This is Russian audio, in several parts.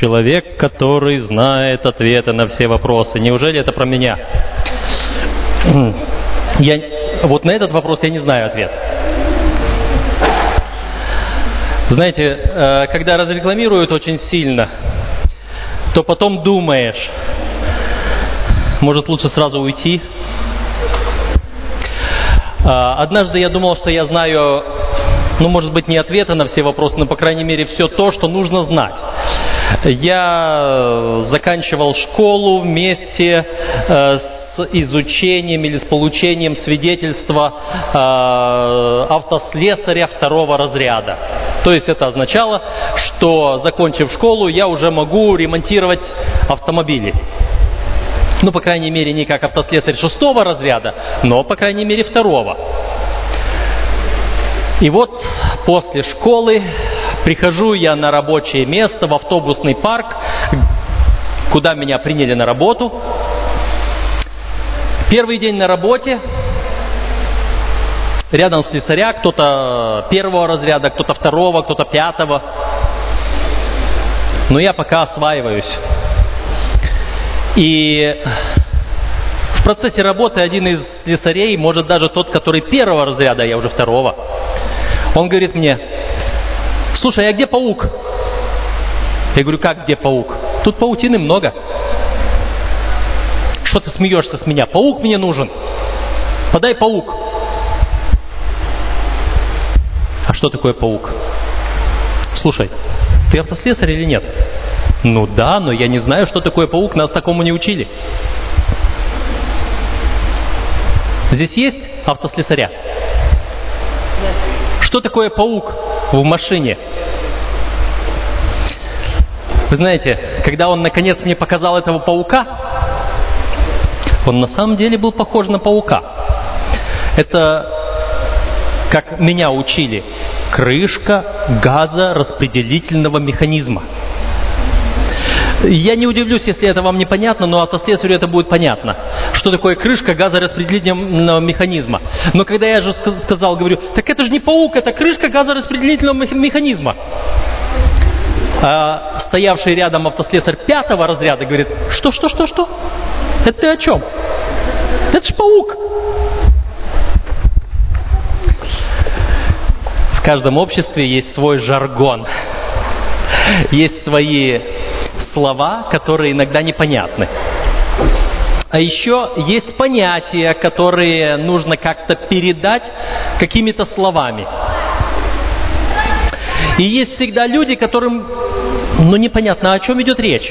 Человек, который знает ответы на все вопросы. Неужели это про меня? Вот на этот вопрос я не знаю ответ. Знаете, когда разрекламируют очень сильно, то потом думаешь, может лучше сразу уйти. Однажды я думал, что я знаю, может быть, не ответы на все вопросы, но, по крайней мере, все то, что нужно знать. Я заканчивал школу вместе с изучением или с получением свидетельства автослесаря 2-го разряда. То есть это означало, что, закончив школу, я уже могу ремонтировать автомобили. По крайней мере, не как автослесарь 6-го разряда, но, по крайней мере, 2-го. И вот после школы прихожу я на рабочее место, в автобусный парк, куда меня приняли на работу. Первый день на работе, рядом слесаря, кто-то 1-го разряда, кто-то 2-го, кто-то 5-го. Но я пока осваиваюсь. И в процессе работы один из слесарей, может даже тот, который 1-го разряда, а я уже 2-го, он говорит мне: слушай, а где паук? Я говорю: как где паук? Тут паутины много. Что ты смеешься с меня? Паук мне нужен. Подай паук. А что такое паук? Слушай, ты автослесарь или нет? Ну да, но я не знаю, что такое паук, нас такому не учили. Здесь есть автослесаря? Нет. Что такое паук в машине? Вы знаете, когда он наконец мне показал этого паука, он на самом деле был похож на паука. Это, как меня учили, крышка газораспределительного механизма. Я не удивлюсь, если это вам непонятно, но автослесарю это будет понятно, что такое крышка газораспределительного механизма. Но когда я же сказал, говорю: так это же не паук, это крышка газораспределительного механизма. А стоявший рядом автослесарь 5-го разряда говорит: что? Это ты о чем? Это же паук. В каждом обществе есть свой жаргон, есть свои слова, которые иногда непонятны. А еще есть понятия, которые нужно как-то передать какими-то словами. И есть всегда люди, которым непонятно, о чем идет речь.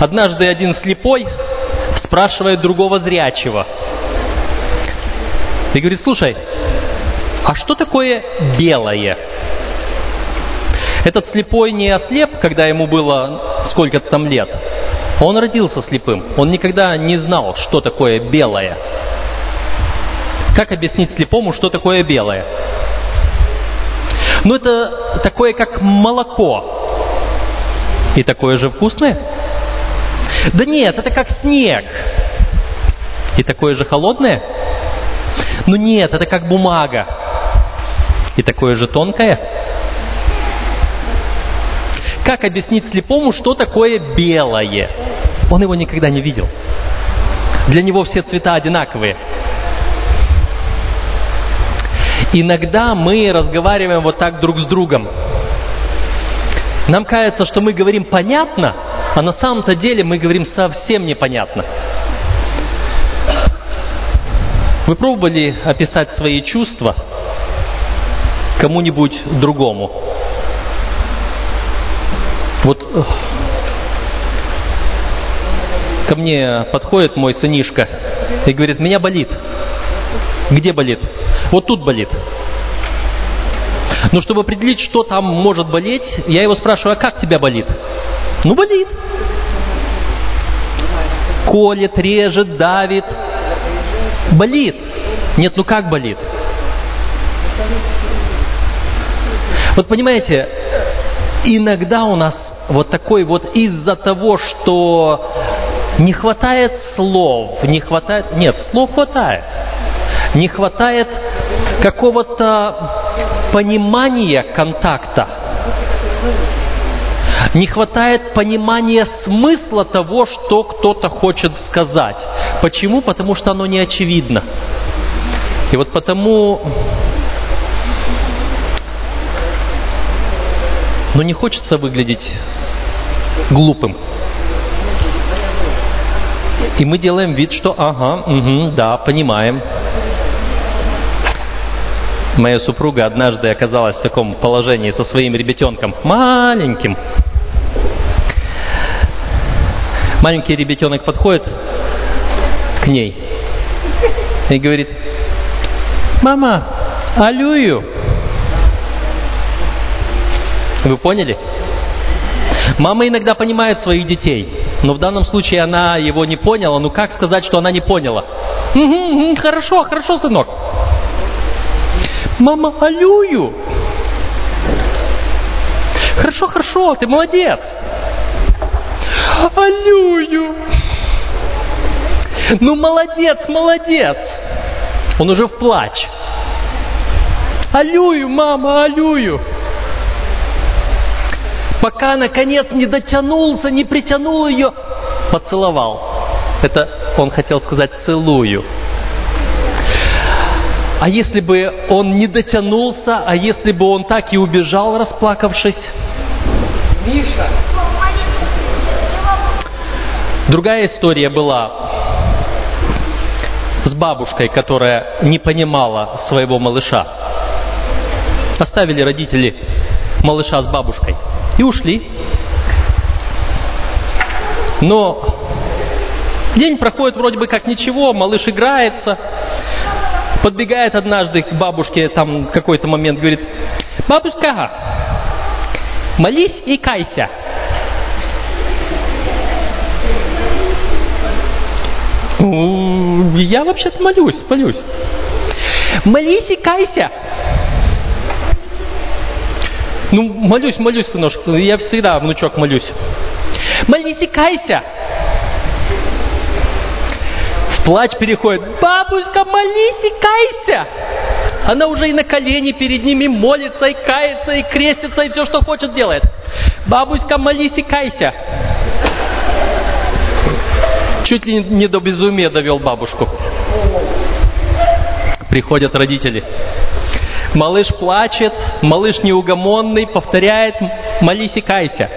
Однажды один слепой спрашивает другого зрячего и говорит: слушай, а что такое белое? Этот слепой не ослеп, когда ему было сколько-то там лет. Он родился слепым. Он никогда не знал, что такое белое. Как объяснить слепому, что такое белое? Это такое, как молоко. И такое же вкусное? Да нет, это как снег. И такое же холодное? Нет, это как бумага. И такое же тонкое? Как объяснить слепому, что такое белое? Он его никогда не видел. Для него все цвета одинаковые. Иногда мы разговариваем вот так друг с другом. Нам кажется, что мы говорим понятно, а на самом-то деле мы говорим совсем непонятно. Вы пробовали описать свои чувства кому-нибудь другому? Ко мне подходит мой сынишка и говорит: меня болит. Где болит? Тут болит. Чтобы определить, что там может болеть, я его спрашиваю: а как тебя болит? Болит. Колет, режет, давит. Болит. Нет, как болит? Понимаете, иногда у нас такой из-за того, что не хватает слов, слов хватает. Не хватает какого-то понимания контакта. Не хватает понимания смысла того, что кто-то хочет сказать. Почему? Потому что оно не очевидно. И вот потому... Но не хочется выглядеть глупым. И мы делаем вид, что ага, угу, да, понимаем. Моя супруга однажды оказалась в таком положении со своим ребятенком, маленьким. Маленький ребятенок подходит к ней и говорит: «Мама, алюю». Вы поняли? Мама иногда понимает своих детей, но в данном случае она его не поняла. Ну как сказать, что она не поняла? «Угу, хорошо, хорошо, сынок». «Мама, алюю». «Хорошо, хорошо, ты молодец». «Алюю». «Ну молодец, молодец». Он уже в плач. «Алюю, мама, алюю». Пока, наконец, не дотянулся, не притянул ее, поцеловал. Это он хотел сказать «целую». А если бы он не дотянулся, а если бы он так и убежал, расплакавшись? Миша! Другая история была с бабушкой, которая не понимала своего малыша. Оставили родители малыша с бабушкой и ушли. Но день проходит вроде бы как ничего, малыш играется. Подбегает однажды к бабушке, там какой-то момент, говорит: «Бабушка, молись и кайся». «Я вообще-то молюсь, молюсь». «Молись и кайся». «Ну, молюсь, молюсь, сыночек, я всегда, внучок, молюсь». «Молись и кайся». В плач переходит: «Бабушка, молись и кайся». Она уже и на колени перед ними молится, и кается, и крестится, и все, что хочет, делает. «Бабушка, молись и кайся». Чуть ли не до безумия довел бабушку. Приходят родители. Малыш плачет, малыш неугомонный, повторяет: «Молись и кайся».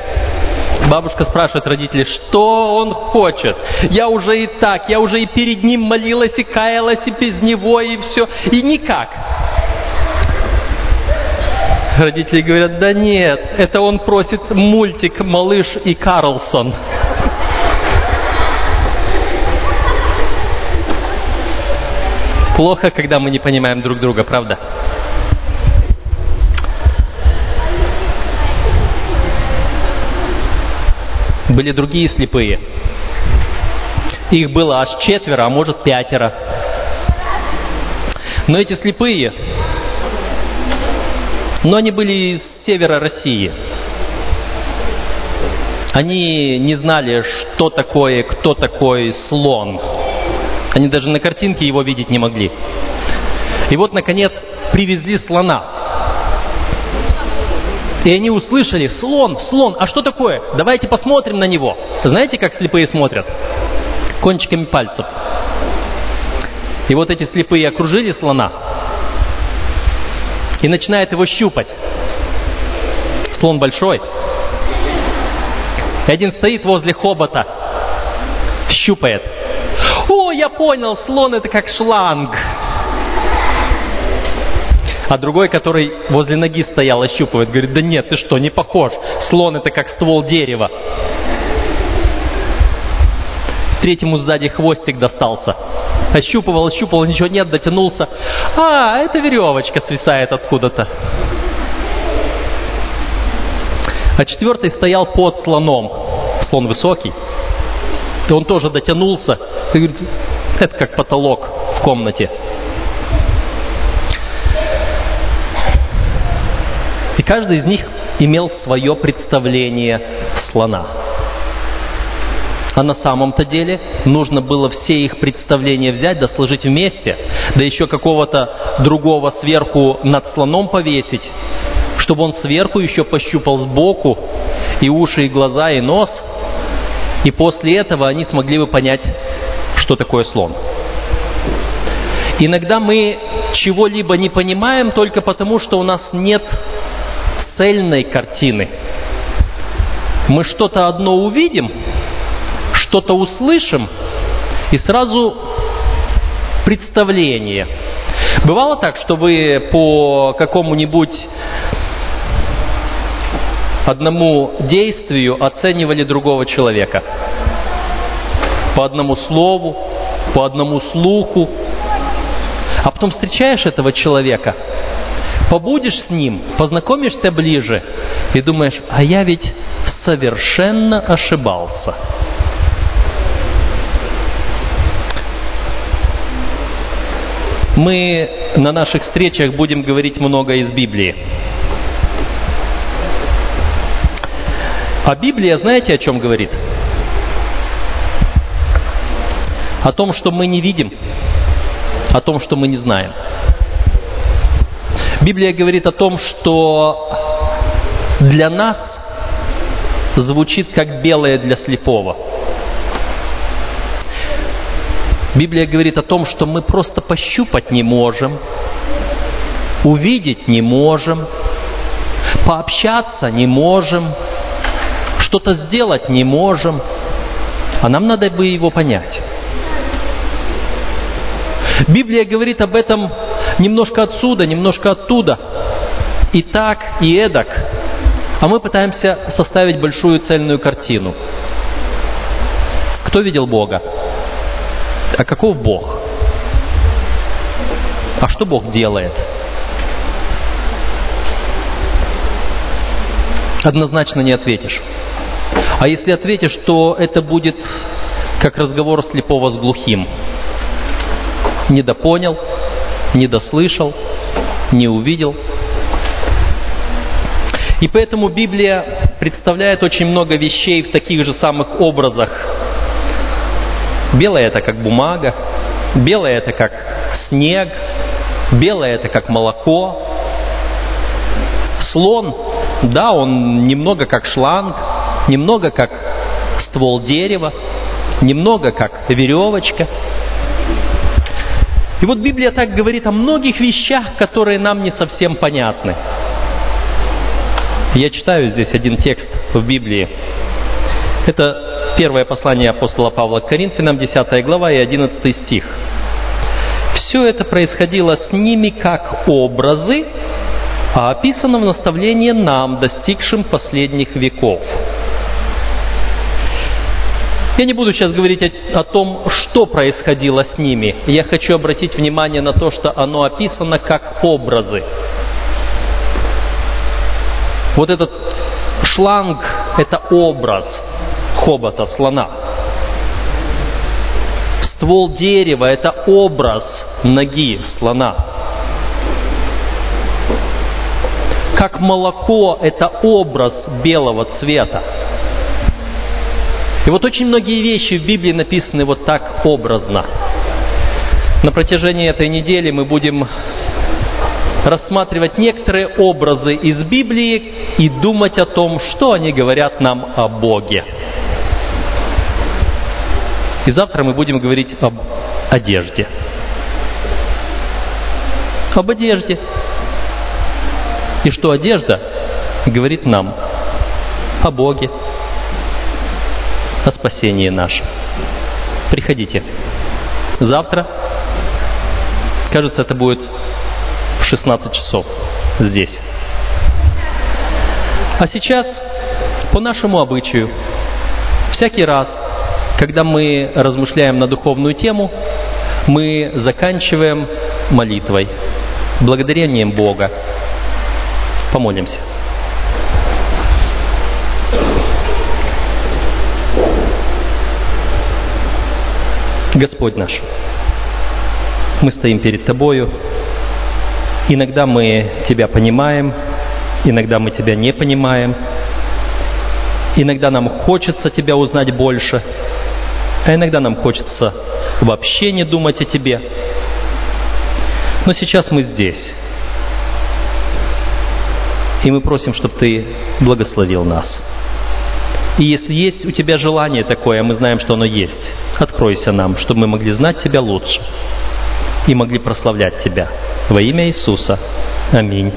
Бабушка спрашивает родителей: «Что он хочет? Я уже и так, я уже и перед ним молилась, и каялась, и без него, и все, и никак». Родители говорят: «Да нет, это он просит мультик «Малыш и Карлсон». Плохо, когда мы не понимаем друг друга, правда? Были другие слепые. Их было аж 4, а может 5. Но эти слепые, но они были с севера России. Они не знали, что такое, кто такой слон. Они даже на картинке его видеть не могли. И вот, наконец, привезли слона. И они услышали: «Слон, слон, а что такое? Давайте посмотрим на него». Знаете, как слепые смотрят? Кончиками пальцев. И вот эти слепые окружили слона и начинают его щупать. Слон большой. И один стоит возле хобота, щупает. «О, я понял, слон — это как шланг». А другой, который возле ноги стоял, ощупывает, говорит: «Да нет, ты что, не похож. Слон — это как ствол дерева». Третьему сзади хвостик достался. Ощупывал, ощупывал, ничего нет, дотянулся. «А, это веревочка свисает откуда-то». А четвертый стоял под слоном. Слон высокий. И он тоже дотянулся. И говорит: «Это как потолок в комнате». И каждый из них имел свое представление слона. А на самом-то деле нужно было все их представления взять, да сложить вместе, да еще какого-то другого сверху над слоном повесить, чтобы он сверху еще пощупал сбоку и уши, и глаза, и нос. И после этого они смогли бы понять, что такое слон. Иногда мы чего-либо не понимаем только потому, что у нас нет цельной картины. Мы что-то одно увидим, что-то услышим, и сразу представление. Бывало так, что вы по какому-нибудь одному действию оценивали другого человека? По одному слову, по одному слуху. А потом встречаешь этого человека, побудешь с ним, познакомишься ближе и думаешь, а я ведь совершенно ошибался. Мы на наших встречах будем говорить много из Библии. А Библия, знаете, о чем говорит? О том, что мы не видим, о том, что мы не знаем. Библия говорит о том, что для нас звучит как белое для слепого. Библия говорит о том, что мы просто пощупать не можем, увидеть не можем, пообщаться не можем, что-то сделать не можем, а нам надо бы его понять. Библия говорит об этом немножко отсюда, немножко оттуда, и так, и эдак, а мы пытаемся составить большую цельную картину. Кто видел Бога? А каков Бог? А что Бог делает? Однозначно не ответишь. А если ответишь, то это будет как разговор слепого с глухим. Недопонял, недослышал, не увидел. И поэтому Библия представляет очень много вещей в таких же самых образах. Белое – это как бумага, белое – это как снег, белое – это как молоко. Слон, да, он немного как шланг, немного как ствол дерева, немного как веревочка. И вот Библия так говорит о многих вещах, которые нам не совсем понятны. Я читаю здесь один текст в Библии. Это Первое послание апостола Павла к Коринфянам, 10 глава и 11 стих. «Все это происходило с ними как образы, а описано в наставлении нам, достигшим последних веков». Я не буду сейчас говорить о том, что происходило с ними. Я хочу обратить внимание на то, что оно описано как образы. Вот этот шланг – это образ хобота слона. Ствол дерева – это образ ноги слона. Как молоко – это образ белого цвета. И вот очень многие вещи в Библии написаны вот так образно. На протяжении этой недели мы будем рассматривать некоторые образы из Библии и думать о том, что они говорят нам о Боге. И завтра мы будем говорить об одежде. Об одежде. И что одежда говорит нам о Боге, о спасении нашем. Приходите. Завтра, кажется, это будет в 16 часов здесь. А сейчас, по нашему обычаю, всякий раз, когда мы размышляем на духовную тему, мы заканчиваем молитвой, благодарением Бога. Помолимся. Господь наш, мы стоим перед Тобою. Иногда мы Тебя понимаем, иногда мы Тебя не понимаем. Иногда нам хочется Тебя узнать больше, а иногда нам хочется вообще не думать о Тебе. Но сейчас мы здесь. И мы просим, чтобы Ты благословил нас. И если есть у тебя желание такое, а мы знаем, что оно есть, откройся нам, чтобы мы могли знать Тебя лучше и могли прославлять Тебя. Во имя Иисуса. Аминь.